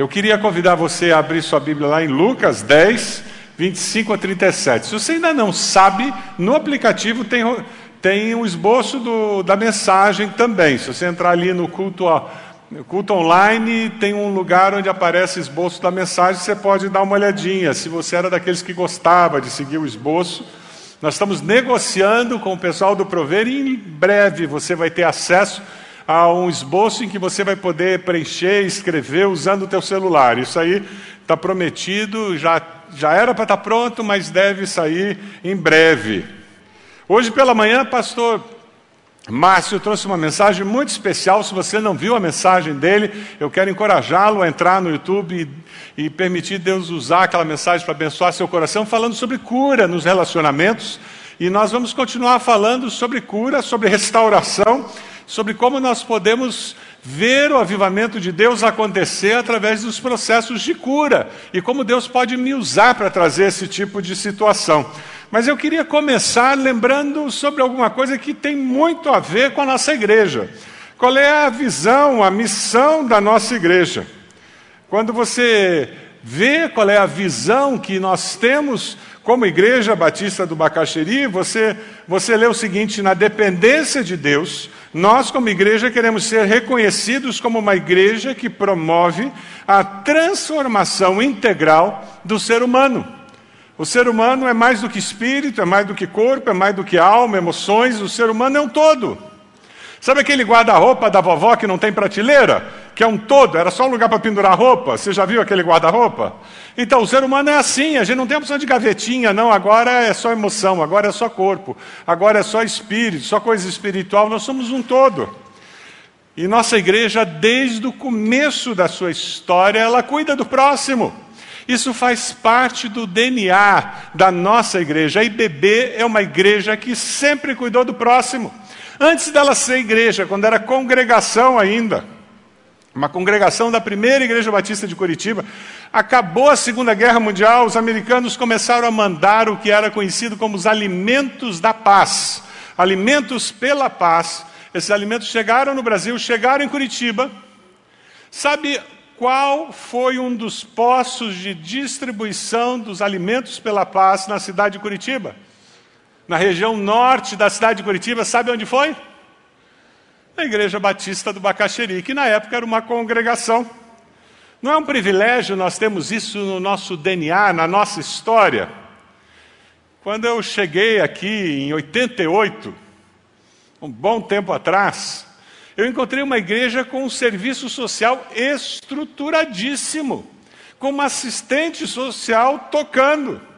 Eu queria convidar você a abrir sua Bíblia lá em Lucas 10, 25 a 37. Se você ainda não sabe, no aplicativo tem um esboço da mensagem também. Se você entrar ali no culto online, tem um lugar onde aparece esboço da mensagem, você pode dar uma olhadinha. Se você era daqueles que gostava de seguir o esboço, nós estamos negociando com o pessoal do Prover e em breve você vai ter acesso a um esboço em que você vai poder preencher e escrever usando o teu celular. Isso aí está prometido, já era para estar pronto, mas deve sair em breve. Hoje pela manhã, pastor Márcio trouxe uma mensagem muito especial. Se você não viu a mensagem dele, eu quero encorajá-lo a entrar no YouTube e permitir Deus usar aquela mensagem para abençoar seu coração, falando sobre cura nos relacionamentos. E nós vamos continuar falando sobre cura, sobre restauração, sobre como nós podemos ver o avivamento de Deus acontecer através dos processos de cura e como Deus pode me usar para trazer esse tipo de situação. Mas eu queria começar lembrando sobre alguma coisa que tem muito a ver com a nossa igreja. Qual é a visão, a missão da nossa igreja? Quando você vê qual é a visão que nós temos como Igreja Batista do Bacacheri, você lê o seguinte: na dependência de Deus, nós como igreja queremos ser reconhecidos como uma igreja que promove a transformação integral do ser humano. O ser humano é mais do que espírito, é mais do que corpo, é mais do que alma, emoções. O ser humano é um todo. Sabe aquele guarda-roupa da vovó que não tem prateleira? Que é um todo, era só um lugar para pendurar roupa. Você já viu aquele guarda-roupa? Então, o ser humano é assim, a gente não tem opção de gavetinha, não. Agora é só emoção, agora é só corpo, agora é só espírito, só coisa espiritual. Nós somos um todo. E nossa igreja, desde o começo da sua história, ela cuida do próximo. Isso faz parte do DNA da nossa igreja. A IBB é uma igreja que sempre cuidou do próximo. Antes dela ser igreja, quando era congregação ainda, uma congregação da Primeira Igreja Batista de Curitiba, acabou a Segunda Guerra Mundial, os americanos começaram a mandar o que era conhecido como os alimentos da paz. Alimentos pela paz. Esses alimentos chegaram no Brasil, chegaram em Curitiba. Sabe qual foi um dos postos de distribuição dos alimentos pela paz na cidade de Curitiba? Na região norte da cidade de Curitiba, sabe onde foi? A Igreja Batista do Bacacheri, que na época era uma congregação. Não é um privilégio nós termos isso no nosso DNA, na nossa história? Quando eu cheguei aqui em 88, um bom tempo atrás, eu encontrei uma igreja com um serviço social estruturadíssimo, com uma assistente social tocando.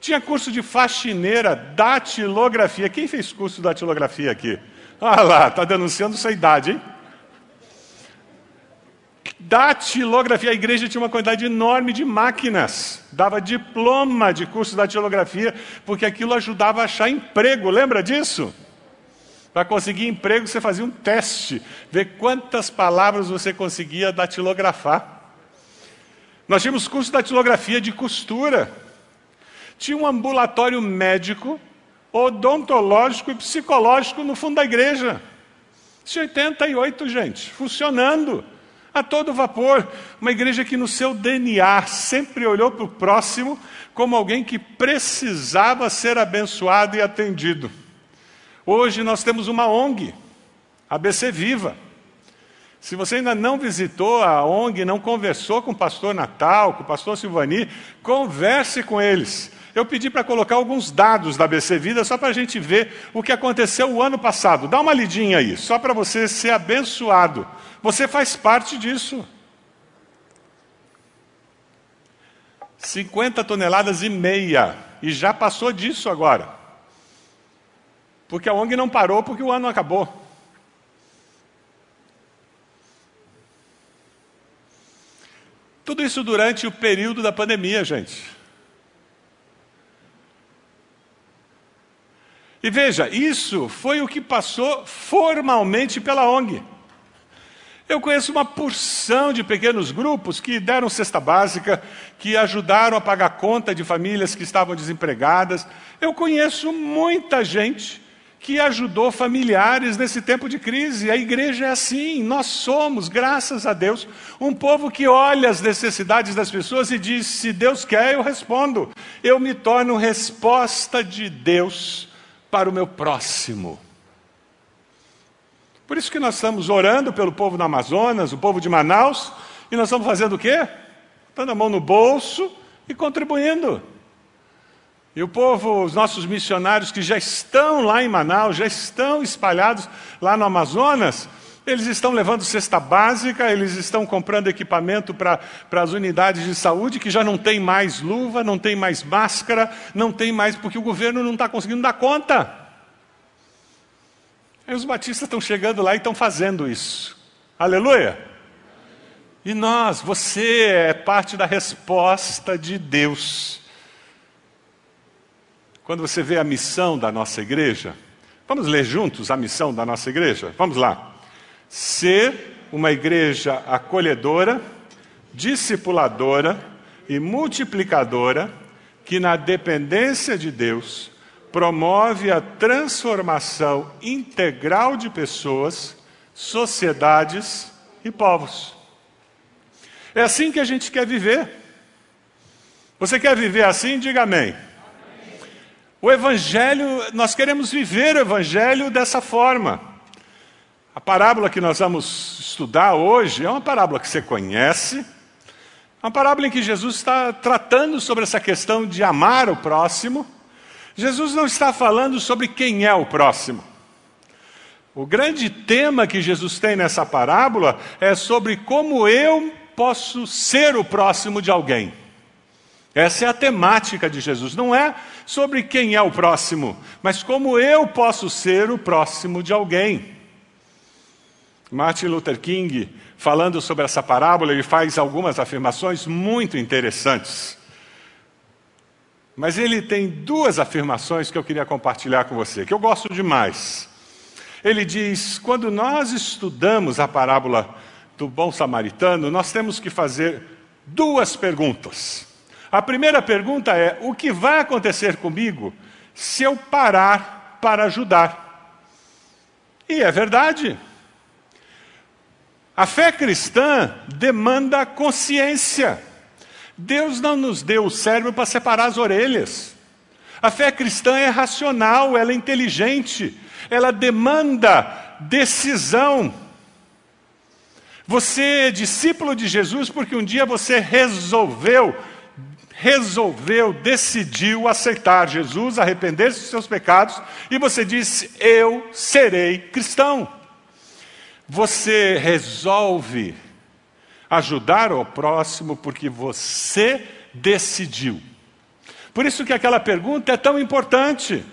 Tinha curso de faxineira, datilografia. Quem fez curso de datilografia aqui? Olha lá, está denunciando sua idade, hein? Datilografia. A igreja tinha uma quantidade enorme de máquinas. Dava diploma de curso de datilografia, porque aquilo ajudava a achar emprego. Lembra disso? Para conseguir emprego, você fazia um teste, ver quantas palavras você conseguia datilografar. Nós tínhamos curso de datilografia de costura. Tinha um ambulatório médico, odontológico e psicológico no fundo da igreja. Isso em 88, gente, funcionando a todo vapor. Uma igreja que no seu DNA sempre olhou para o próximo como alguém que precisava ser abençoado e atendido. Hoje nós temos uma ONG, ABC Viva. Se você ainda não visitou a ONG, não conversou com o pastor Natal, com o pastor Silvani, converse com eles. Eu pedi para colocar alguns dados da BC Vida, só para a gente ver o que aconteceu o ano passado. Dá uma lidinha aí, só para você ser abençoado. Você faz parte disso. 50,5 toneladas. E já passou disso agora. Porque a ONG não parou, porque o ano acabou. Tudo isso durante o período da pandemia, gente. E veja, isso foi o que passou formalmente pela ONG. Eu conheço uma porção de pequenos grupos que deram cesta básica, que ajudaram a pagar conta de famílias que estavam desempregadas. Eu conheço muita gente que ajudou familiares nesse tempo de crise. A igreja é assim, nós somos, graças a Deus, um povo que olha as necessidades das pessoas e diz, se Deus quer, eu respondo. Eu me torno resposta de Deus para o meu próximo. Por isso que nós estamos orando pelo povo do Amazonas, o povo de Manaus, e nós estamos fazendo o quê? Botando a mão no bolso e contribuindo. E o povo, os nossos missionários que já estão lá em Manaus, já estão espalhados lá no Amazonas, eles estão levando cesta básica, eles estão comprando equipamento para as unidades de saúde, que já não tem mais luva, não tem mais máscara, não tem mais, porque o governo não está conseguindo dar conta. Aí os batistas estão chegando lá e estão fazendo isso. Aleluia! E nós, você é parte da resposta de Deus. Quando você vê a missão da nossa igreja, vamos ler juntos a missão da nossa igreja? Vamos lá. Ser uma igreja acolhedora, discipuladora e multiplicadora, que na dependência de Deus promove a transformação integral de pessoas, sociedades e povos. É assim que a gente quer viver. Você quer viver assim? Diga amém. O Evangelho, nós queremos viver o Evangelho dessa forma. A parábola que nós vamos estudar hoje é uma parábola que você conhece, uma parábola em que Jesus está tratando sobre essa questão de amar o próximo. Jesus não está falando sobre quem é o próximo. O grande tema que Jesus tem nessa parábola é sobre como eu posso ser o próximo de alguém. Essa é a temática de Jesus, não é sobre quem é o próximo, mas como eu posso ser o próximo de alguém. Martin Luther King, falando sobre essa parábola, ele faz algumas afirmações muito interessantes. Mas ele tem duas afirmações que eu queria compartilhar com você, que eu gosto demais. Ele diz, quando nós estudamos a parábola do bom samaritano, nós temos que fazer duas perguntas. A primeira pergunta é, o que vai acontecer comigo se eu parar para ajudar? E é verdade. A fé cristã demanda consciência. Deus não nos deu o cérebro para separar as orelhas. A fé cristã é racional, ela é inteligente, ela demanda decisão. Você é discípulo de Jesus porque um dia você resolveu, decidiu aceitar Jesus, arrepender-se dos seus pecados, e você disse, eu serei cristão. Você resolve ajudar o próximo porque você decidiu. Por isso que aquela pergunta é tão importante.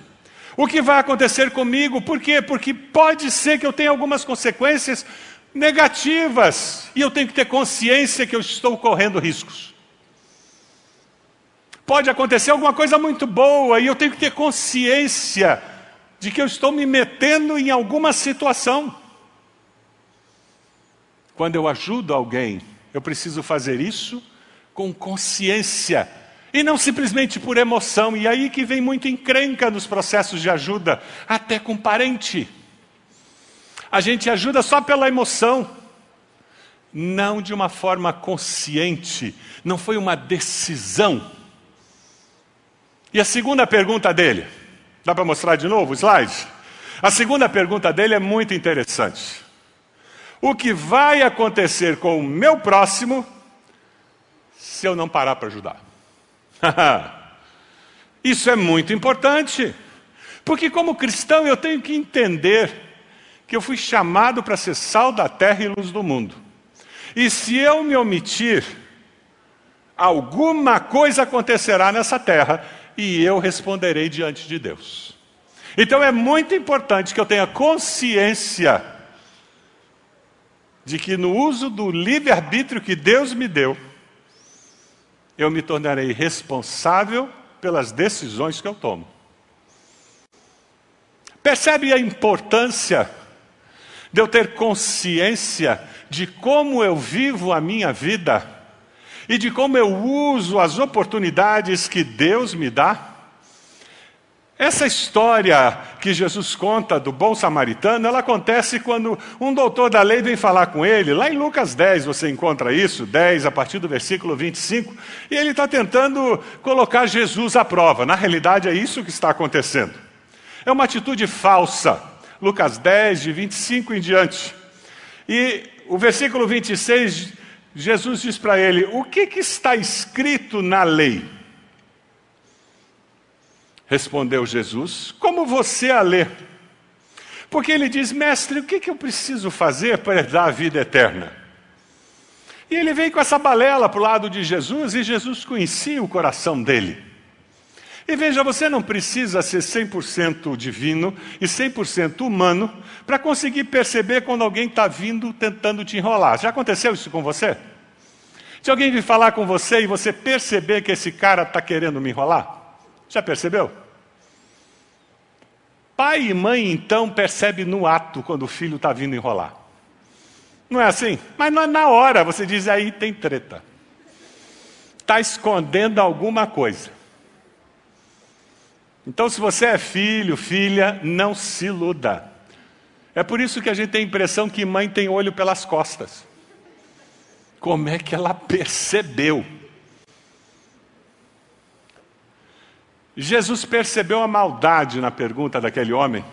O que vai acontecer comigo? Por quê? Porque pode ser que eu tenha algumas consequências negativas, e eu tenho que ter consciência que eu estou correndo riscos. Pode acontecer alguma coisa muito boa e eu tenho que ter consciência de que eu estou me metendo em alguma situação. Quando eu ajudo alguém, eu preciso fazer isso com consciência e não simplesmente por emoção. E aí que vem muita encrenca nos processos de ajuda, até com parente. A gente ajuda só pela emoção, não de uma forma consciente. Não foi uma decisão. E a segunda pergunta dele, dá para mostrar de novo o slide? A segunda pergunta dele é muito interessante. O que vai acontecer com o meu próximo se eu não parar para ajudar? Isso é muito importante, porque como cristão eu tenho que entender que eu fui chamado para ser sal da terra e luz do mundo. E se eu me omitir, alguma coisa acontecerá nessa terra e eu responderei diante de Deus. Então é muito importante que eu tenha consciência de que no uso do livre-arbítrio que Deus me deu, eu me tornarei responsável pelas decisões que eu tomo. Percebe a importância de eu ter consciência de como eu vivo a minha vida e de como eu uso as oportunidades que Deus me dá? Essa história que Jesus conta do bom samaritano, ela acontece quando um doutor da lei vem falar com ele. Lá em Lucas 10 você encontra isso, 10 a partir do versículo 25, e ele está tentando colocar Jesus à prova. Na realidade é isso que está acontecendo. É uma atitude falsa. Lucas 10, de 25 em diante. E o versículo 26, Jesus diz para ele, o que que está escrito na lei? Respondeu Jesus, como você a lê? Porque ele diz, mestre, o que que eu preciso fazer para herdar a vida eterna? E ele vem com essa balela para o lado de Jesus, e Jesus conhecia o coração dele. E veja, você não precisa ser 100% divino e 100% humano para conseguir perceber quando alguém está vindo tentando te enrolar. Já aconteceu isso com você? Se alguém vir falar com você e você perceber que esse cara está querendo me enrolar? Já percebeu? Pai e mãe, então, percebe no ato quando o filho está vindo enrolar. Não é assim? Mas não é na hora, você diz, aí tem treta. Está escondendo alguma coisa. Então, se você é filho, filha, não se iluda. É por isso que a gente tem a impressão que mãe tem olho pelas costas. Como é que ela percebeu? Jesus percebeu a maldade na pergunta daquele homem.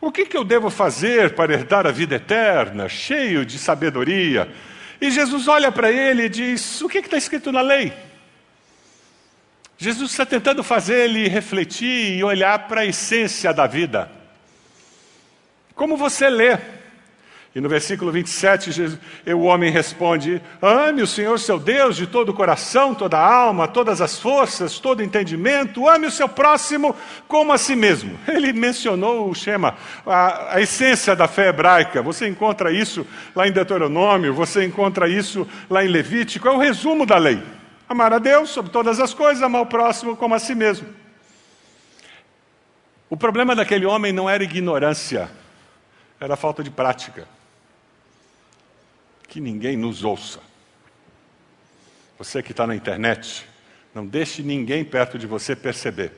O que que eu devo fazer para herdar a vida eterna, cheio de sabedoria? E Jesus olha para ele e diz, o que está escrito na lei? Jesus está tentando fazer ele refletir e olhar para a essência da vida. Como você lê? E no versículo 27, o homem responde, ame o Senhor seu Deus de todo o coração, toda a alma, todas as forças, todo o entendimento, ame o seu próximo como a si mesmo. Ele mencionou o Shema, a essência da fé hebraica. Você encontra isso lá em Deuteronômio, você encontra isso lá em Levítico, é o resumo da lei. Amar a Deus sobre todas as coisas, amar o próximo como a si mesmo. O problema daquele homem não era ignorância, era falta de prática. Que ninguém nos ouça. Você que está na internet, não deixe ninguém perto de você perceber.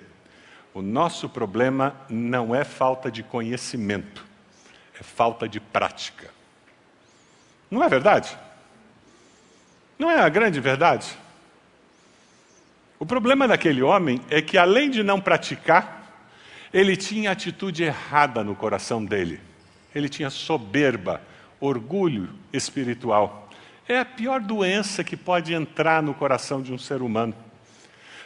O nosso problema não é falta de conhecimento, é falta de prática. Não é verdade? Não é a grande verdade? O problema daquele homem é que, além de não praticar, ele tinha atitude errada no coração dele. Ele tinha soberba, orgulho espiritual. É a pior doença que pode entrar no coração de um ser humano.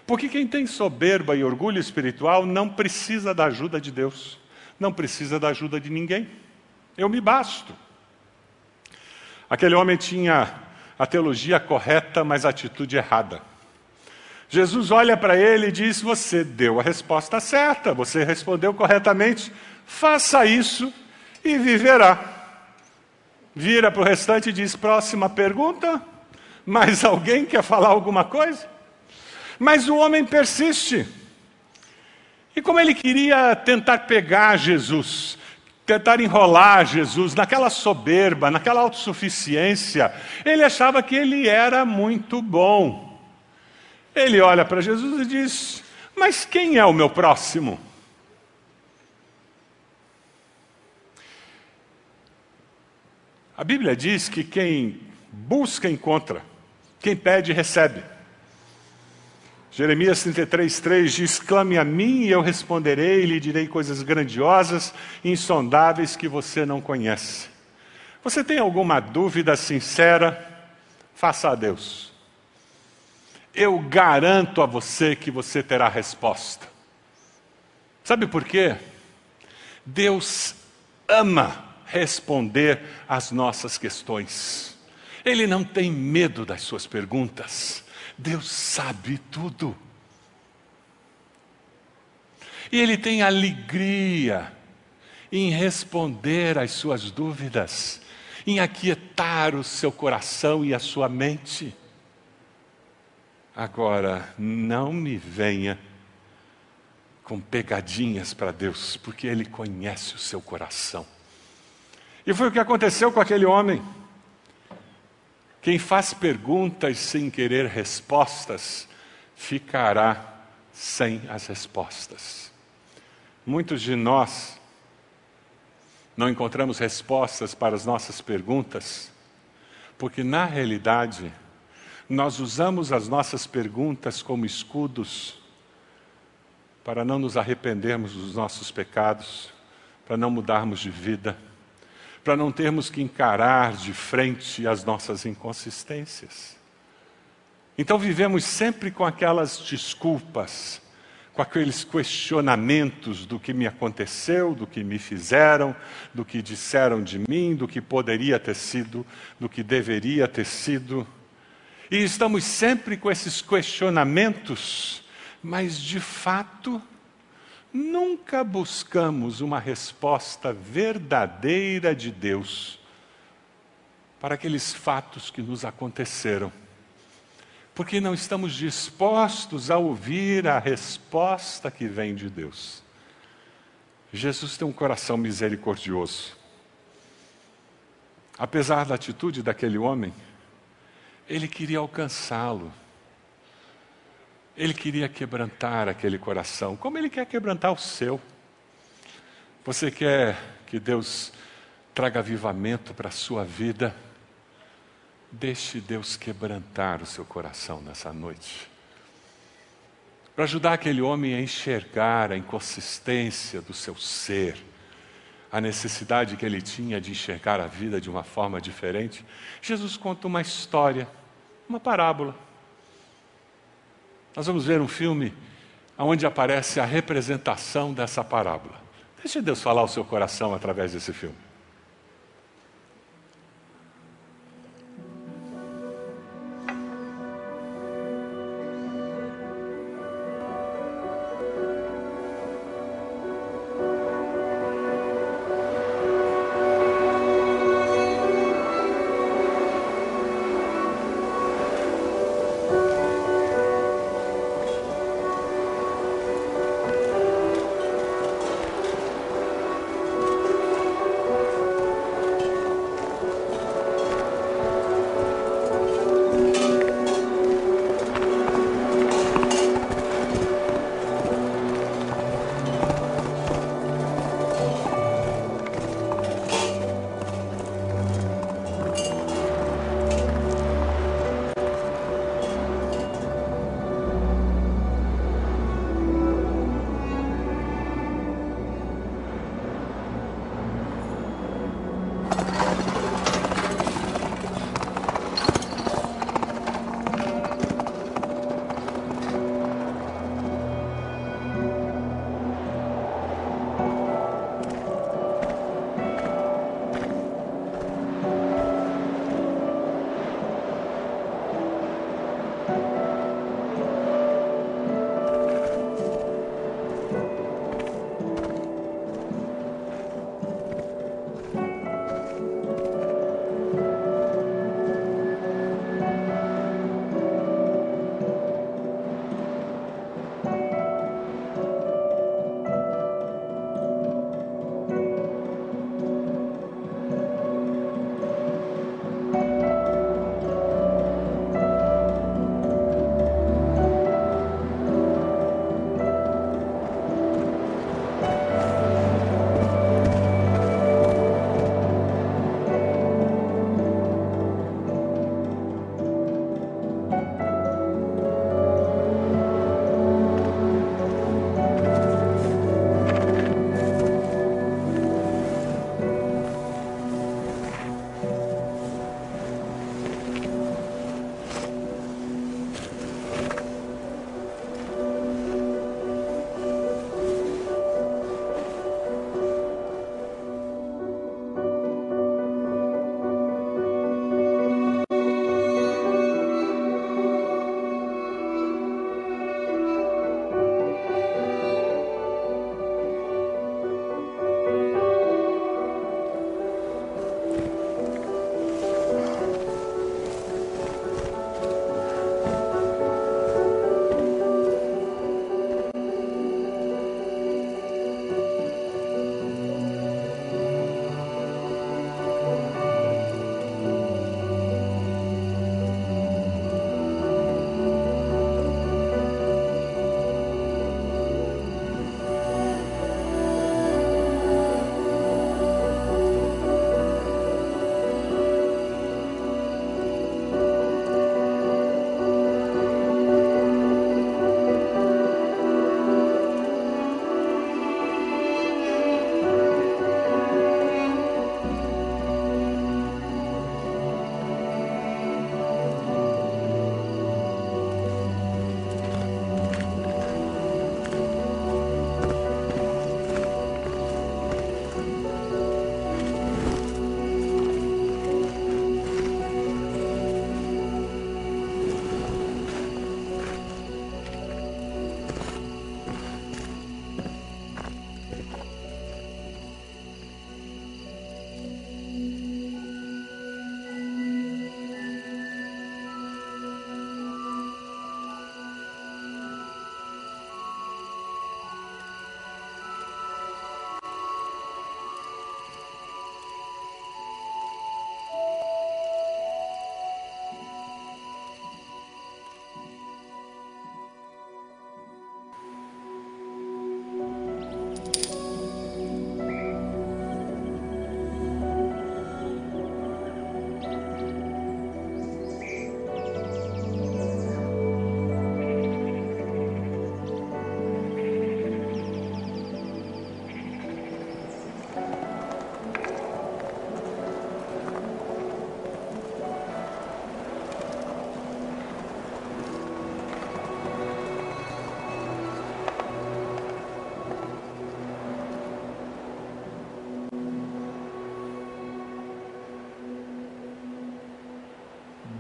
Porque quem tem soberba e orgulho espiritual não precisa da ajuda de Deus. Não precisa da ajuda de ninguém. Eu me basto. Aquele homem tinha a teologia correta, mas a atitude errada. Jesus olha para ele e diz, você deu a resposta certa, você respondeu corretamente, faça isso e viverá. Vira para o restante e diz, próxima pergunta? Mais alguém quer falar alguma coisa? Mas o homem persiste. E como ele queria tentar pegar Jesus, tentar enrolar Jesus, naquela soberba, naquela autossuficiência, ele achava que ele era muito bom. Ele olha para Jesus e diz, mas quem é o meu próximo? A Bíblia diz que quem busca, encontra. Quem pede, recebe. Jeremias 33:3 diz, clame a mim e eu responderei, e lhe direi coisas grandiosas, insondáveis que você não conhece. Você tem alguma dúvida sincera? Faça a Deus. Eu garanto a você que você terá resposta. Sabe por quê? Deus ama responder às nossas questões. Ele não tem medo das suas perguntas. Deus sabe tudo. E Ele tem alegria em responder às suas dúvidas, em aquietar o seu coração e a sua mente. Agora, não me venha com pegadinhas para Deus, porque Ele conhece o seu coração. E foi o que aconteceu com aquele homem. Quem faz perguntas sem querer respostas, ficará sem as respostas. Muitos de nós não encontramos respostas para as nossas perguntas, porque na realidade nós usamos as nossas perguntas como escudos para não nos arrependermos dos nossos pecados, para não mudarmos de vida, para não termos que encarar de frente as nossas inconsistências. Então vivemos sempre com aquelas desculpas, com aqueles questionamentos do que me aconteceu, do que me fizeram, do que disseram de mim, do que poderia ter sido, do que deveria ter sido. E estamos sempre com esses questionamentos, mas de fato nunca buscamos uma resposta verdadeira de Deus para aqueles fatos que nos aconteceram, porque não estamos dispostos a ouvir a resposta que vem de Deus. Jesus tem um coração misericordioso. Apesar da atitude daquele homem, ele queria alcançá-lo. Ele queria quebrantar aquele coração, como ele quer quebrantar o seu. Você quer que Deus traga avivamento para a sua vida? Deixe Deus quebrantar o seu coração nessa noite, para ajudar aquele homem a enxergar a inconsistência do seu ser, a necessidade que ele tinha de enxergar a vida de uma forma diferente. Jesus conta uma história, uma parábola. Nós vamos ver um filme onde aparece a representação dessa parábola. Deixe Deus falar o seu coração através desse filme.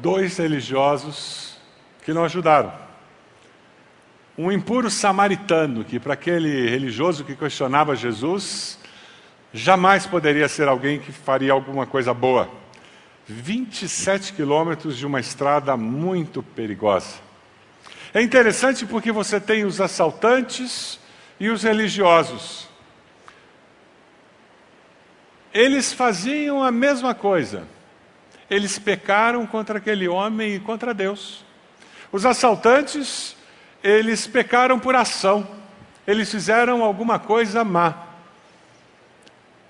dois religiosos que não ajudaram. Um impuro samaritano, que para aquele religioso que questionava Jesus, jamais poderia ser alguém que faria alguma coisa boa. 27 quilômetros de uma estrada muito perigosa. É interessante porque você tem os assaltantes e os religiosos. Eles faziam a mesma coisa. Eles pecaram contra aquele homem e contra Deus. Os assaltantes, eles pecaram por ação. Eles fizeram alguma coisa má.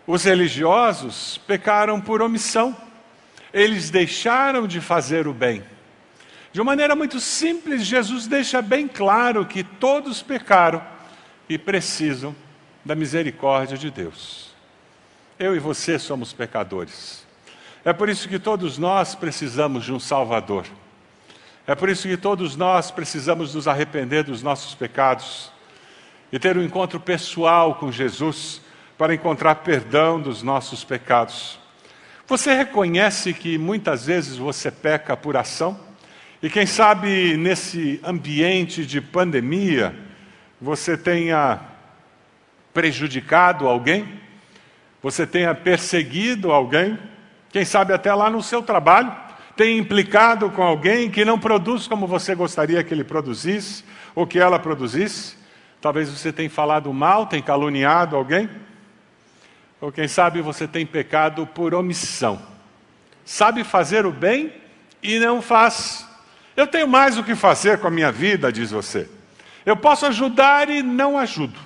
Os religiosos pecaram por omissão. Eles deixaram de fazer o bem. De uma maneira muito simples, Jesus deixa bem claro que todos pecaram e precisam da misericórdia de Deus. Eu e você somos pecadores. É por isso que todos nós precisamos de um Salvador. É por isso que todos nós precisamos nos arrepender dos nossos pecados e ter um encontro pessoal com Jesus para encontrar perdão dos nossos pecados. Você reconhece que muitas vezes você peca por ação? E quem sabe nesse ambiente de pandemia você tenha prejudicado alguém? Você tenha perseguido alguém? Quem sabe até lá no seu trabalho, tem implicado com alguém que não produz como você gostaria que ele produzisse, ou que ela produzisse. Talvez você tenha falado mal, tenha caluniado alguém. Ou quem sabe você tem pecado por omissão. Sabe fazer o bem e não faz. Eu tenho mais o que fazer com a minha vida, diz você. Eu posso ajudar e não ajudo.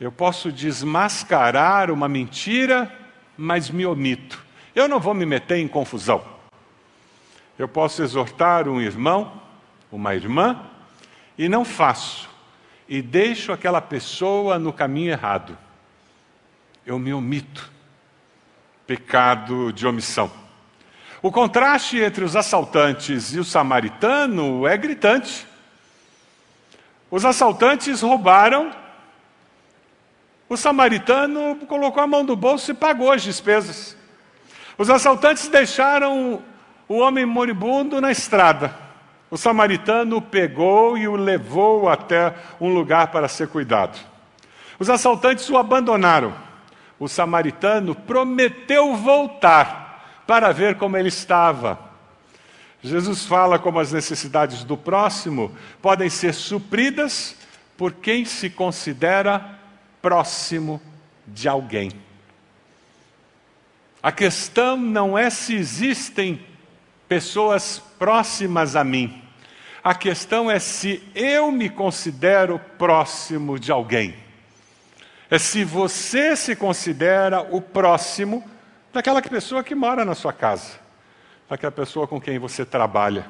Eu posso desmascarar uma mentira, mas me omito. Eu não vou me meter em confusão. Eu posso exortar um irmão, uma irmã, e não faço. E deixo aquela pessoa no caminho errado. Eu me omito. Pecado de omissão. O contraste entre os assaltantes e o samaritano é gritante. Os assaltantes roubaram. O samaritano colocou a mão no bolso e pagou as despesas. Os assaltantes deixaram o homem moribundo na estrada. O samaritano o pegou e o levou até um lugar para ser cuidado. Os assaltantes o abandonaram. O samaritano prometeu voltar para ver como ele estava. Jesus fala como as necessidades do próximo podem ser supridas por quem se considera próximo de alguém. A questão não é se existem pessoas próximas a mim. A questão é se eu me considero próximo de alguém. É se você se considera o próximo daquela pessoa que mora na sua casa, daquela pessoa com quem você trabalha.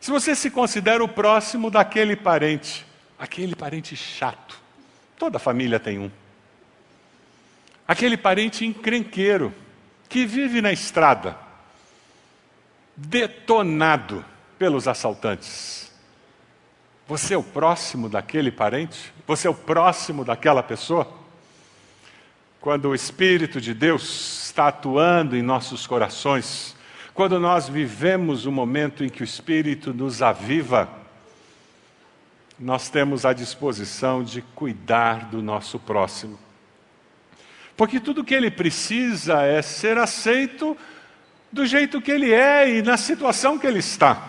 Se você se considera o próximo daquele parente, aquele parente chato, toda família tem um. Aquele parente encrenqueiro, que vive na estrada, detonado pelos assaltantes. Você é o próximo daquele parente? Você é o próximo daquela pessoa? Quando o Espírito de Deus está atuando em nossos corações, quando nós vivemos o momento em que o Espírito nos aviva, nós temos a disposição de cuidar do nosso próximo. Porque tudo que ele precisa é ser aceito do jeito que ele é e na situação que ele está.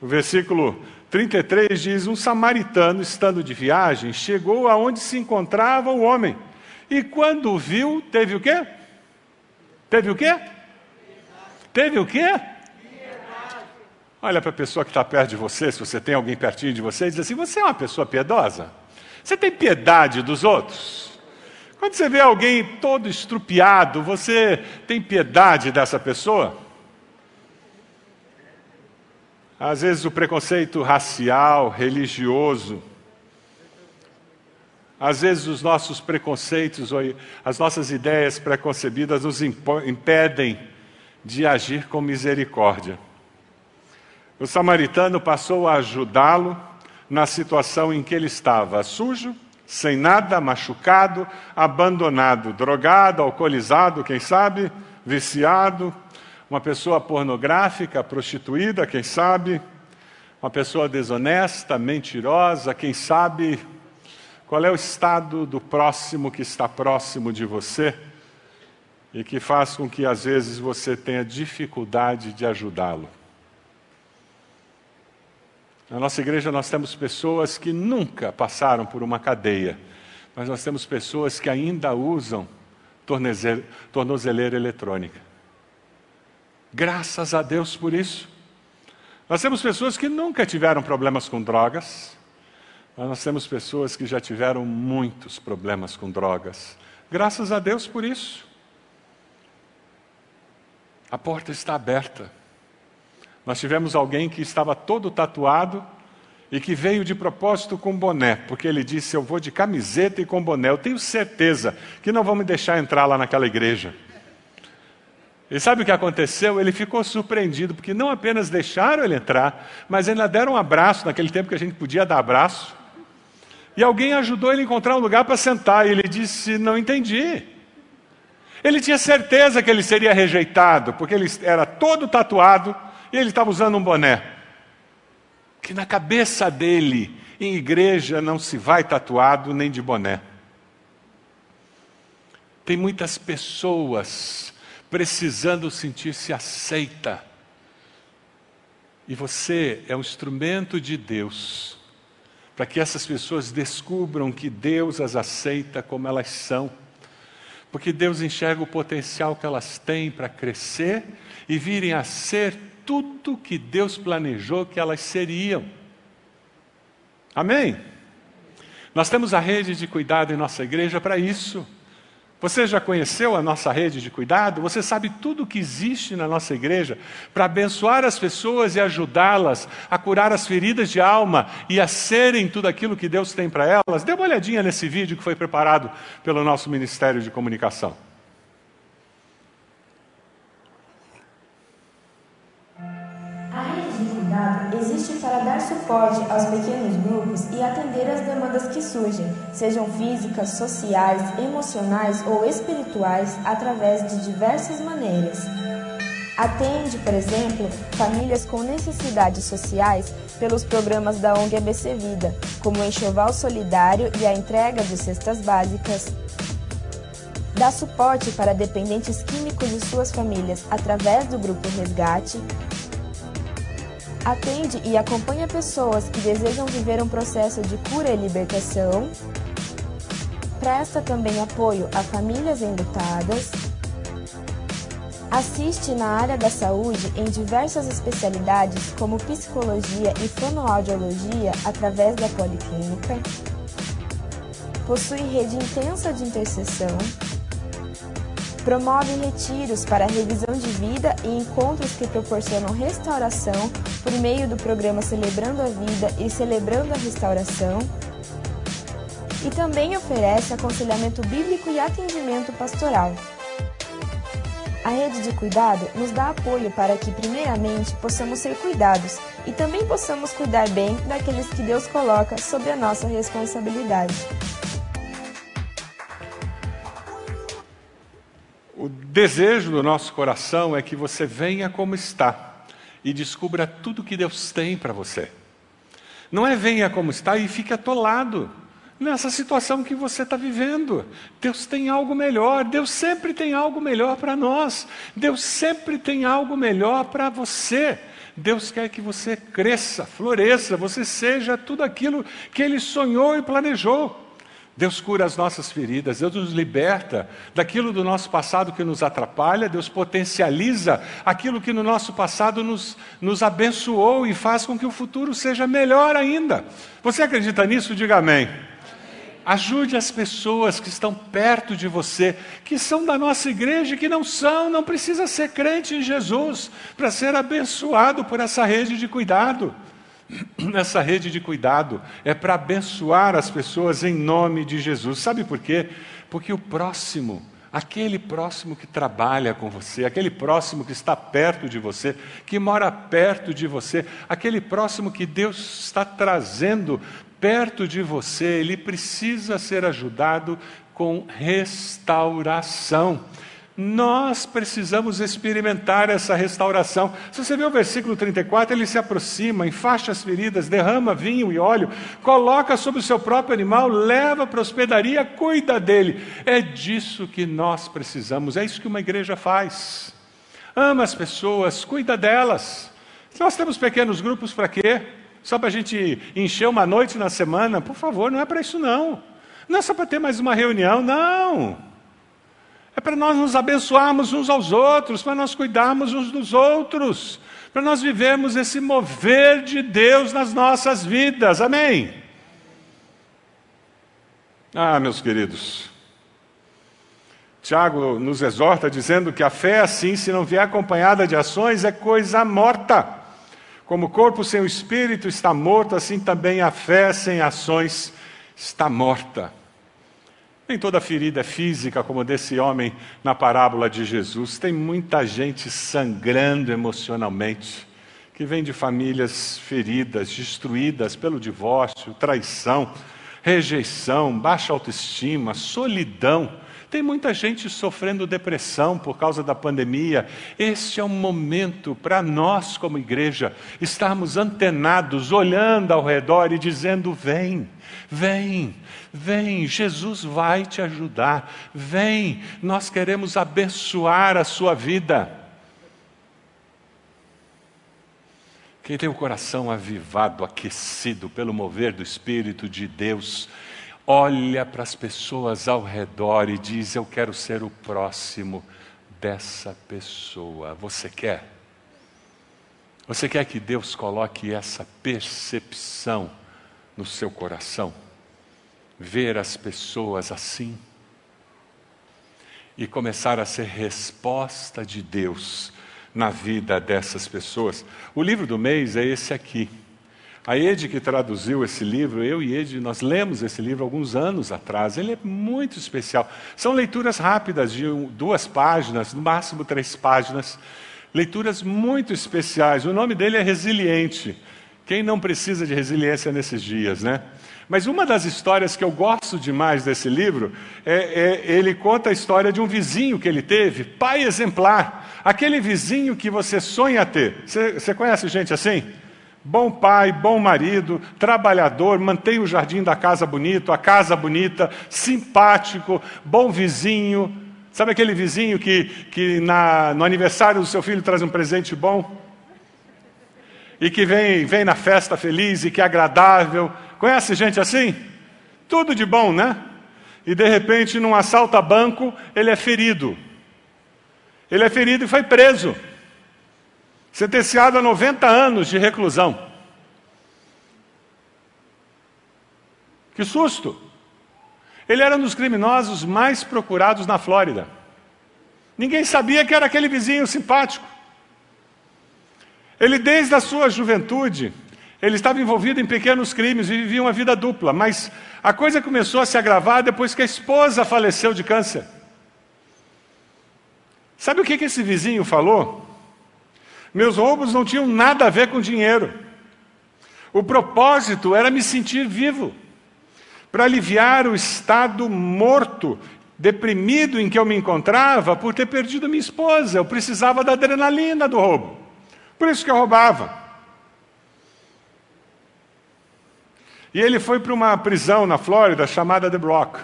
O versículo 33 diz, um samaritano, estando de viagem, chegou aonde se encontrava o homem. E quando viu, teve o quê? Teve o quê? Piedade. Teve o quê? Piedade. Olha para a pessoa que está perto de você, se você tem alguém pertinho de você, e diz assim, você é uma pessoa piedosa? Você tem piedade dos outros? Quando você vê alguém todo estrupiado, você tem piedade dessa pessoa? Às vezes o preconceito racial, religioso, às vezes os nossos preconceitos, as nossas ideias preconcebidas nos impedem de agir com misericórdia. O samaritano passou a ajudá-lo na situação em que ele estava, sujo, sem nada, machucado, abandonado, drogado, alcoolizado, quem sabe, viciado. Uma pessoa pornográfica, prostituída, quem sabe? Uma pessoa desonesta, mentirosa, quem sabe? Qual é o estado do próximo que está próximo de você e que faz com que às vezes você tenha dificuldade de ajudá-lo? Na nossa igreja nós temos pessoas que nunca passaram por uma cadeia, mas nós temos pessoas que ainda usam tornozeleira eletrônica. Graças a Deus por isso. Nós temos pessoas que nunca tiveram problemas com drogas, mas nós temos pessoas que já tiveram muitos problemas com drogas. Graças a Deus por isso. A porta está aberta. Nós tivemos alguém que estava todo tatuado e que veio de propósito com boné, porque ele disse, eu vou de camiseta e com boné, eu tenho certeza que não vão me deixar entrar lá naquela igreja. E sabe o que aconteceu? Ele ficou surpreendido, porque não apenas deixaram ele entrar, mas ainda deram um abraço, naquele tempo que a gente podia dar abraço, e alguém ajudou ele a encontrar um lugar para sentar, e ele disse, não entendi. Ele tinha certeza que ele seria rejeitado, porque ele era todo tatuado, e ele estava usando um boné. Que na cabeça dele, em igreja, não se vai tatuado nem de boné. Tem muitas pessoas precisando sentir-se aceita. E você é um instrumento de Deus, para que essas pessoas descubram que Deus as aceita como elas são. Porque Deus enxerga o potencial que elas têm para crescer e virem a ser tudo que Deus planejou que elas seriam. Amém? Nós temos a rede de cuidado em nossa igreja para isso. Você já conheceu a nossa rede de cuidado? Você sabe tudo o que existe na nossa igreja para abençoar as pessoas e ajudá-las a curar as feridas de alma e a serem tudo aquilo que Deus tem para elas? Dê uma olhadinha nesse vídeo que foi preparado pelo nosso Ministério de Comunicação. A rede de cuidado existe para dar suporte aos pequenos grupos e atender às demandas que surgem, sejam físicas, sociais, emocionais ou espirituais, através de diversas maneiras. Atende, por exemplo, famílias com necessidades sociais pelos programas da ONG ABC Vida, como o Enxoval Solidário e a entrega de cestas básicas. Dá suporte para dependentes químicos e suas famílias através do Grupo Resgate. Atende e acompanha pessoas que desejam viver um processo de cura e libertação. Presta também apoio a famílias enlutadas. Assiste na área da saúde em diversas especialidades como psicologia e fonoaudiologia através da policlínica. Possui rede intensa de intercessão. Promove retiros para revisão de vida e encontros que proporcionam restauração por meio do programa Celebrando a Vida e Celebrando a Restauração. E também oferece aconselhamento bíblico e atendimento pastoral. A rede de cuidado nos dá apoio para que, primeiramente, possamos ser cuidados e também possamos cuidar bem daqueles que Deus coloca sob a nossa responsabilidade. O desejo do nosso coração é que você venha como está e descubra tudo que Deus tem para você. Não é venha como está e fique atolado nessa situação que você está vivendo. Deus tem algo melhor, Deus sempre tem algo melhor para nós. Deus sempre tem algo melhor para você. Deus quer que você cresça, floresça, você seja tudo aquilo que Ele sonhou e planejou. Deus cura as nossas feridas, Deus nos liberta daquilo do nosso passado que nos atrapalha, Deus potencializa aquilo que no nosso passado nos abençoou e faz com que o futuro seja melhor ainda. Você acredita nisso? Diga amém. Ajude as pessoas que estão perto de você, que são da nossa igreja, que não precisa ser crente em Jesus para ser abençoado por essa rede de cuidado. Essa rede de cuidado é para abençoar as pessoas em nome de Jesus. Sabe por quê? Porque o próximo, aquele próximo que trabalha com você, aquele próximo que está perto de você, que mora perto de você, aquele próximo que Deus está trazendo perto de você, ele precisa ser ajudado com restauração. Nós precisamos experimentar essa restauração. Se você vê o versículo 34, ele se aproxima, enfaixa as feridas, derrama vinho e óleo, coloca sobre o seu próprio animal, leva para a hospedaria, cuida dele. É disso que nós precisamos, é isso que uma igreja faz. Ama as pessoas, cuida delas. Nós temos pequenos grupos para quê? Só para a gente encher uma noite na semana? Por favor, não é para isso não. Não é só para ter mais uma reunião, não. É para nós nos abençoarmos uns aos outros, para nós cuidarmos uns dos outros, para nós vivermos esse mover de Deus nas nossas vidas, amém? Ah, meus queridos, Tiago nos exorta dizendo que a fé assim, se não vier acompanhada de ações, é coisa morta. Como o corpo sem o espírito está morto, assim também a fé sem ações está morta. Nem toda ferida é física, como desse homem na parábola de Jesus. Tem muita gente sangrando emocionalmente, que vem de famílias feridas, destruídas pelo divórcio, traição, rejeição, baixa autoestima, solidão. Tem muita gente sofrendo depressão por causa da pandemia. Este é um momento para nós, como igreja, estarmos antenados, olhando ao redor e dizendo: vem. Vem, vem, Jesus vai te ajudar, vem, nós queremos abençoar a sua vida. Quem tem o coração avivado, aquecido pelo mover do Espírito de Deus, olha para as pessoas ao redor e diz: eu quero ser o próximo dessa pessoa. Você quer? Você quer que Deus coloque essa percepção no seu coração, ver as pessoas assim e começar a ser resposta de Deus na vida dessas pessoas? O livro do mês é esse aqui. A Ed que traduziu esse livro, eu e Ed, nós lemos esse livro alguns anos atrás. Ele é muito especial. São leituras rápidas de 2 páginas, no máximo 3 páginas. Leituras muito especiais. O nome dele é Resiliente. Quem não precisa de resiliência nesses dias, né? Mas uma das histórias que eu gosto demais desse livro, ele conta a história de um vizinho que ele teve, pai exemplar, aquele vizinho que você sonha ter. Você conhece gente assim? Bom pai, bom marido, trabalhador, mantém o jardim da casa bonito, a casa bonita, simpático, bom vizinho. Sabe aquele vizinho que no aniversário do seu filho traz um presente bom? E que vem na festa feliz e que é agradável. Conhece gente assim? Tudo de bom, né? E de repente, num assalto a banco, ele é ferido. Ele é ferido e foi preso. Sentenciado a 90 anos de reclusão. Que susto! Ele era um dos criminosos mais procurados na Flórida. Ninguém sabia que era aquele vizinho simpático. Ele, desde a sua juventude, ele estava envolvido em pequenos crimes e vivia uma vida dupla. Mas a coisa começou a se agravar depois que a esposa faleceu de câncer. Sabe o que esse vizinho falou? Meus roubos não tinham nada a ver com dinheiro. O propósito era me sentir vivo, para aliviar o estado morto, deprimido em que eu me encontrava por ter perdido minha esposa. Eu precisava da adrenalina do roubo. Por isso que eu roubava. E ele foi para uma prisão na Flórida chamada The Brock.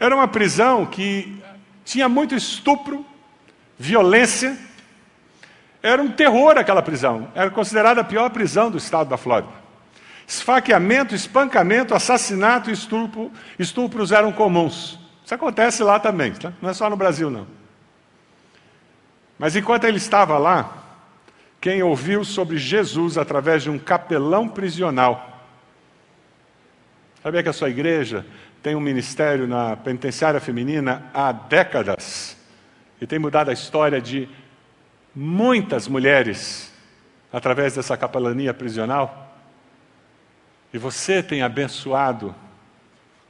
Era uma prisão que tinha muito estupro, violência. Era um terror aquela prisão. Era considerada a pior prisão do estado da Flórida. Esfaqueamento, espancamento, assassinato e estupros eram comuns. Isso acontece lá também, tá? Não é só no Brasil, não. Mas enquanto ele estava lá, quem ouviu sobre Jesus através de um capelão prisional. Sabia que a sua igreja tem um ministério na penitenciária feminina há décadas e tem mudado a história de muitas mulheres através dessa capelania prisional? E você tem abençoado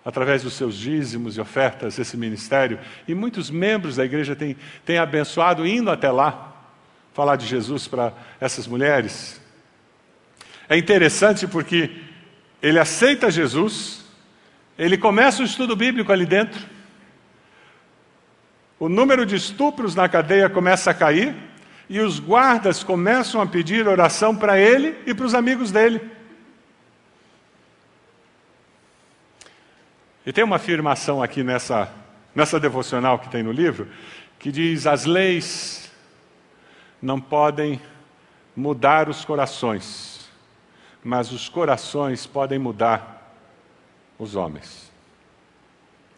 através dos seus dízimos e ofertas, esse ministério, e muitos membros da igreja têm abençoado, indo até lá, falar de Jesus para essas mulheres. É interessante porque ele aceita Jesus, ele começa o estudo bíblico ali dentro, O número de estupros na cadeia começa a cair e os guardas começam a pedir oração para ele e para os amigos dele. E tem uma afirmação aqui nessa devocional que tem no livro, que diz: as leis não podem mudar os corações, mas os corações podem mudar os homens.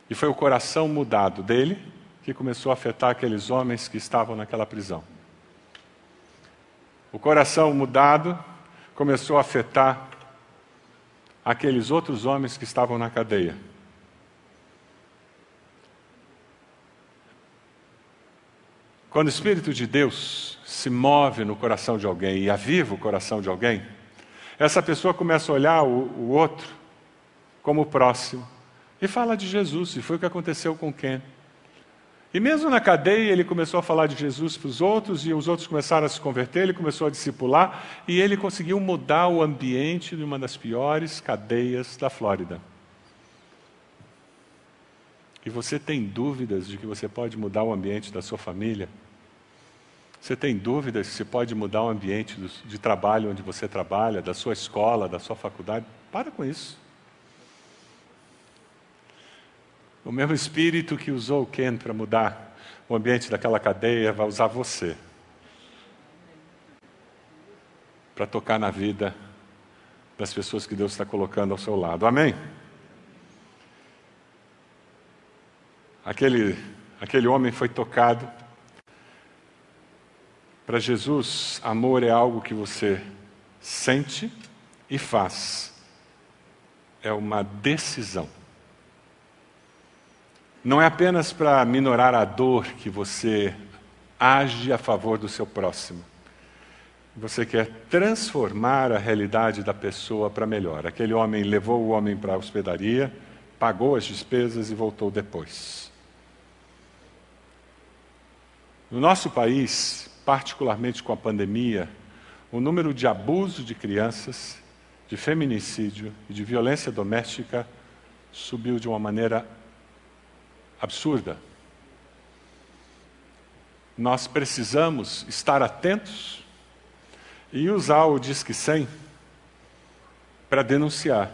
E foi o coração mudado dele que começou a afetar aqueles homens que estavam naquela prisão. O coração mudado começou a afetar aqueles outros homens que estavam na cadeia. Quando o Espírito de Deus se move no coração de alguém e aviva o coração de alguém, essa pessoa começa a olhar o outro como o próximo e fala de Jesus, e foi o que aconteceu com Ken. E mesmo na cadeia ele começou a falar de Jesus para os outros, e os outros começaram a se converter, ele começou a discipular, e ele conseguiu mudar o ambiente de uma das piores cadeias da Flórida. E você tem dúvidas de que você pode mudar o ambiente da sua família? Você tem dúvidas se pode mudar o ambiente de trabalho onde você trabalha, da sua escola, da sua faculdade? Para com isso. O mesmo Espírito que usou o Ken para mudar o ambiente daquela cadeia vai usar você para tocar na vida das pessoas que Deus está colocando ao seu lado. Amém? Aquele homem foi tocado. Para Jesus, amor é algo que você sente e faz. É uma decisão. Não é apenas para minorar a dor que você age a favor do seu próximo. Você quer transformar a realidade da pessoa para melhor. Aquele homem levou o homem para a hospedaria, pagou as despesas e voltou depois. No nosso país, particularmente com a pandemia, o número de abuso de crianças, de feminicídio e de violência doméstica subiu de uma maneira absurda. Nós precisamos estar atentos e usar o Disque 100 para denunciar,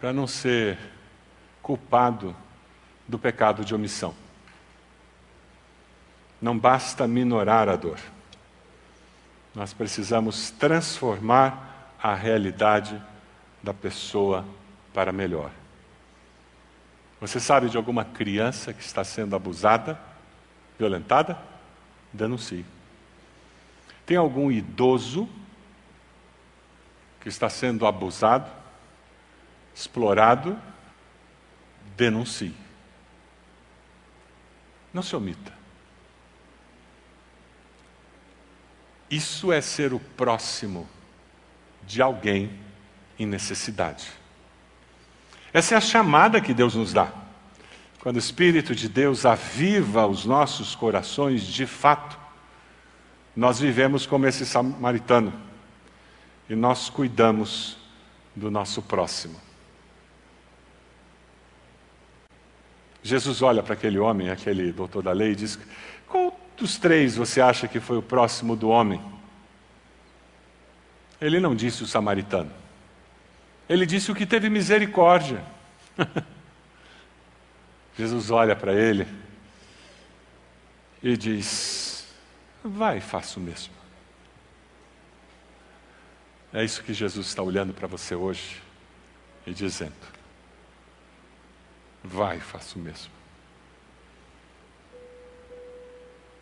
para não ser culpado do pecado de omissão. Não basta minorar a dor. Nós precisamos transformar a realidade da pessoa para melhor. Você sabe de alguma criança que está sendo abusada, violentada? Denuncie. Tem algum idoso que está sendo abusado, explorado? Denuncie. Não se omita. Isso é ser o próximo de alguém em necessidade. Essa é a chamada que Deus nos dá. Quando o Espírito de Deus aviva os nossos corações de fato, nós vivemos como esse samaritano e nós cuidamos do nosso próximo. Jesus olha para aquele homem, aquele doutor da lei, e diz: qual dos três você acha que foi o próximo do homem? Ele não disse o samaritano. Ele disse o que teve misericórdia. Jesus olha para ele e diz: vai e faça o mesmo. É isso que Jesus está olhando para você hoje e dizendo: vai e faça o mesmo.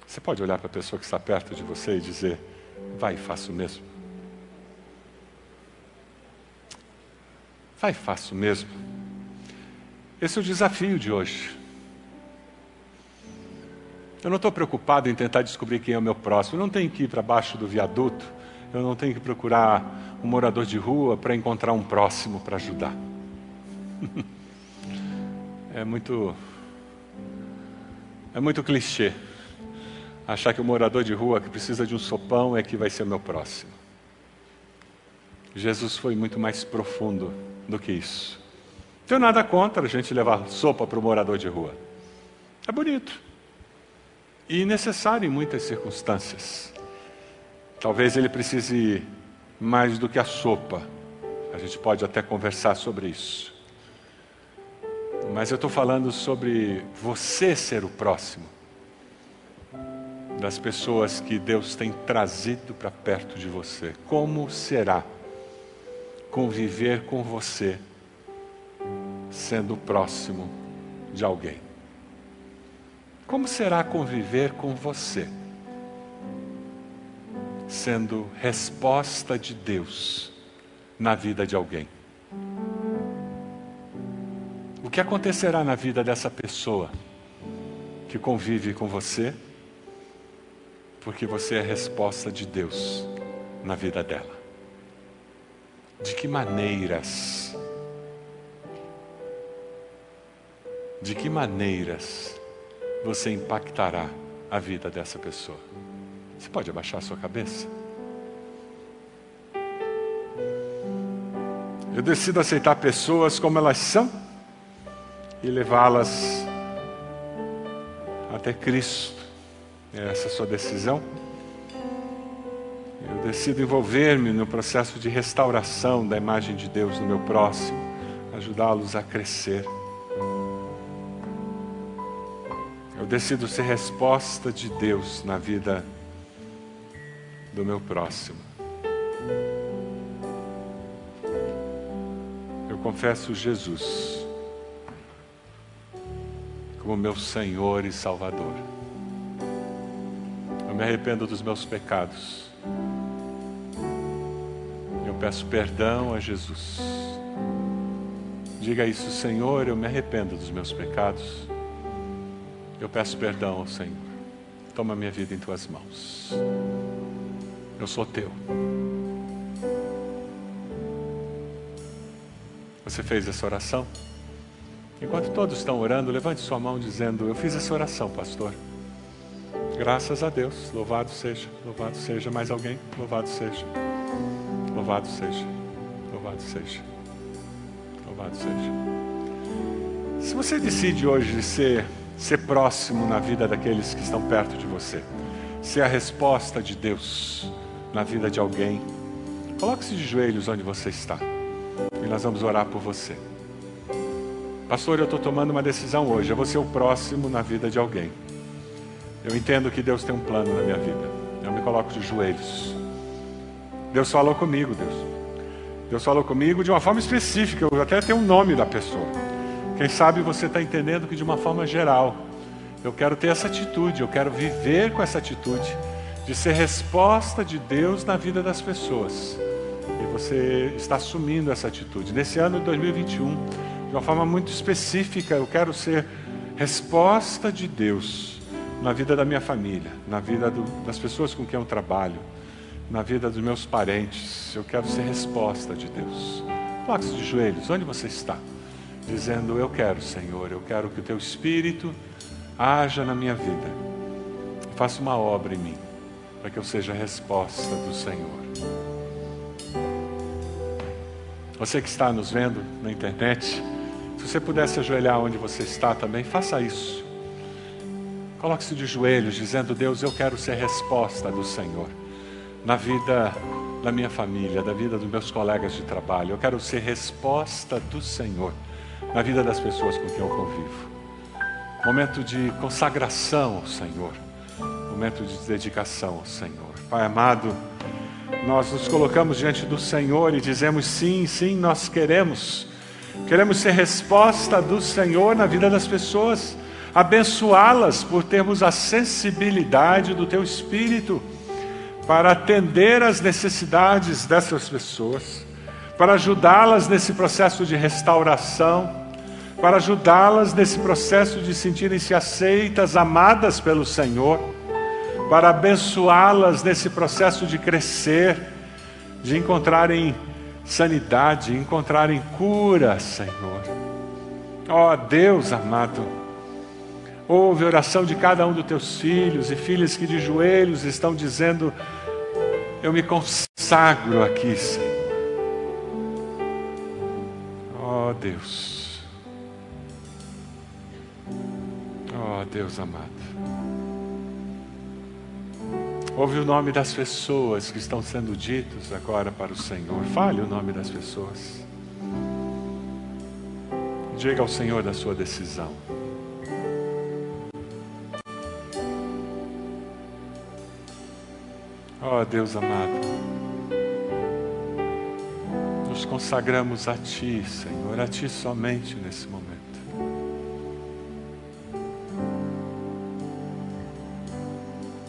Você pode olhar para a pessoa que está perto de você e dizer: vai e faça o mesmo. Vai e faça o mesmo. Esse é o desafio de hoje. Eu não estou preocupado em tentar descobrir quem é o meu próximo. Eu não tenho que ir para baixo do viaduto. Eu não tenho que procurar um morador de rua para encontrar um próximo para ajudar. É muito clichê achar que o morador de rua que precisa de um sopão é que vai ser o meu próximo. Jesus foi muito mais profundo do que isso. Não tenho nada contra a gente levar sopa para o morador de rua. É bonito. e necessário em muitas circunstâncias. Talvez ele precise mais do que a sopa. A gente pode até conversar sobre isso. Mas eu estou falando sobre você ser o próximo das pessoas que Deus tem trazido para perto de você. Como será conviver com você sendo próximo de alguém? Como será conviver com você sendo resposta de Deus na vida de alguém? O que acontecerá na vida dessa pessoa que convive com você, porque você é a resposta de Deus na vida dela? De que maneiras? De que maneiras você impactará a vida dessa pessoa? Você pode abaixar a sua cabeça? Eu decido aceitar pessoas como elas são e levá-las até Cristo. Essa é a sua decisão. Eu decido envolver-me no processo de restauração da imagem de Deus no meu próximo, ajudá-los a crescer. Eu decido ser resposta de Deus na vida do meu próximo. Eu confesso Jesus como meu Senhor e Salvador. Eu me arrependo dos meus pecados. Eu peço perdão a Jesus. Diga isso: Senhor, eu me arrependo dos meus pecados. Eu peço perdão ao Senhor. Toma minha vida em tuas mãos. Eu sou teu. Você fez essa oração? Enquanto todos estão orando, levante sua mão dizendo: eu fiz essa oração, pastor. Graças a Deus, louvado seja, louvado seja. Mais alguém? Louvado seja, louvado seja, louvado seja, louvado seja. Se você decide hoje ser próximo na vida daqueles que estão perto de você, ser a resposta de Deus na vida de alguém, coloque-se de joelhos onde você está e nós vamos orar por você. Pastor, eu estou tomando uma decisão hoje, eu vou ser o próximo na vida de alguém. Eu entendo que Deus tem um plano na minha vida. Eu me coloco de joelhos. Deus falou comigo, Deus falou comigo de uma forma específica. Eu até tenho um nome da pessoa. Quem sabe você está entendendo que de uma forma geral, eu quero ter essa atitude, eu quero viver com essa atitude de ser resposta de Deus na vida das pessoas. E você está assumindo essa atitude. Nesse ano de 2021, de uma forma muito específica, eu quero ser resposta de Deus na vida da minha família, na vida das pessoas com quem eu trabalho, na vida dos meus parentes. Eu quero ser resposta de Deus. Coloque-se de joelhos, onde você está? Dizendo: eu quero, Senhor, eu quero que o teu Espírito haja na minha vida. Faça uma obra em mim, para que eu seja a resposta do Senhor. Você que está nos vendo na internet, se você pudesse ajoelhar onde você está também, faça isso. Coloque-se de joelhos, dizendo: Deus, eu quero ser a resposta do Senhor na vida da minha família, da vida dos meus colegas de trabalho. Eu quero ser resposta do Senhor na vida das pessoas com quem eu convivo. Momento de consagração ao Senhor, momento de dedicação ao Senhor. Pai amado, nós nos colocamos diante do Senhor e dizemos: sim, sim, nós queremos ser resposta do Senhor na vida das pessoas, abençoá-las por termos a sensibilidade do teu Espírito para atender às necessidades dessas pessoas, para ajudá-las nesse processo de restauração, para ajudá-las nesse processo de sentirem-se aceitas, amadas pelo Senhor, para abençoá-las nesse processo de crescer, de encontrarem sanidade, encontrarem cura, Senhor. Ó Deus amado, ouve a oração de cada um dos teus filhos e filhas que de joelhos estão dizendo: eu me consagro aqui, Senhor. Deus, Deus amado, Ouve o nome das pessoas que estão sendo ditos agora para o Senhor. Fale o nome das pessoas. Diga ao Senhor da sua decisão. Oh, Deus amado, nos consagramos a Ti, Senhor, a Ti somente nesse momento.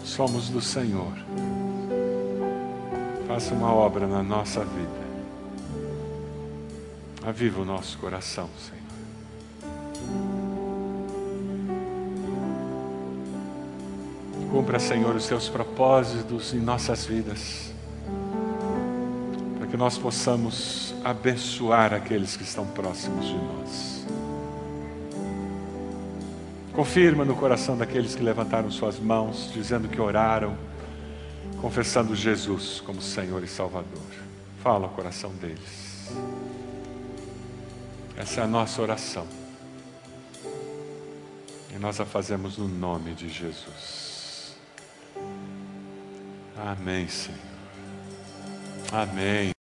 Somos do Senhor. Faça uma obra na nossa vida. Aviva o nosso coração, Senhor. Cumpra, Senhor, os Teus propósitos em nossas vidas, para que nós possamos abençoar aqueles que estão próximos de nós. Confirma no coração daqueles que levantaram suas mãos, dizendo que oraram, confessando Jesus como Senhor e Salvador. Fala ao coração deles. Essa é a nossa oração. E nós a fazemos no nome de Jesus. Amém, Senhor. Amém.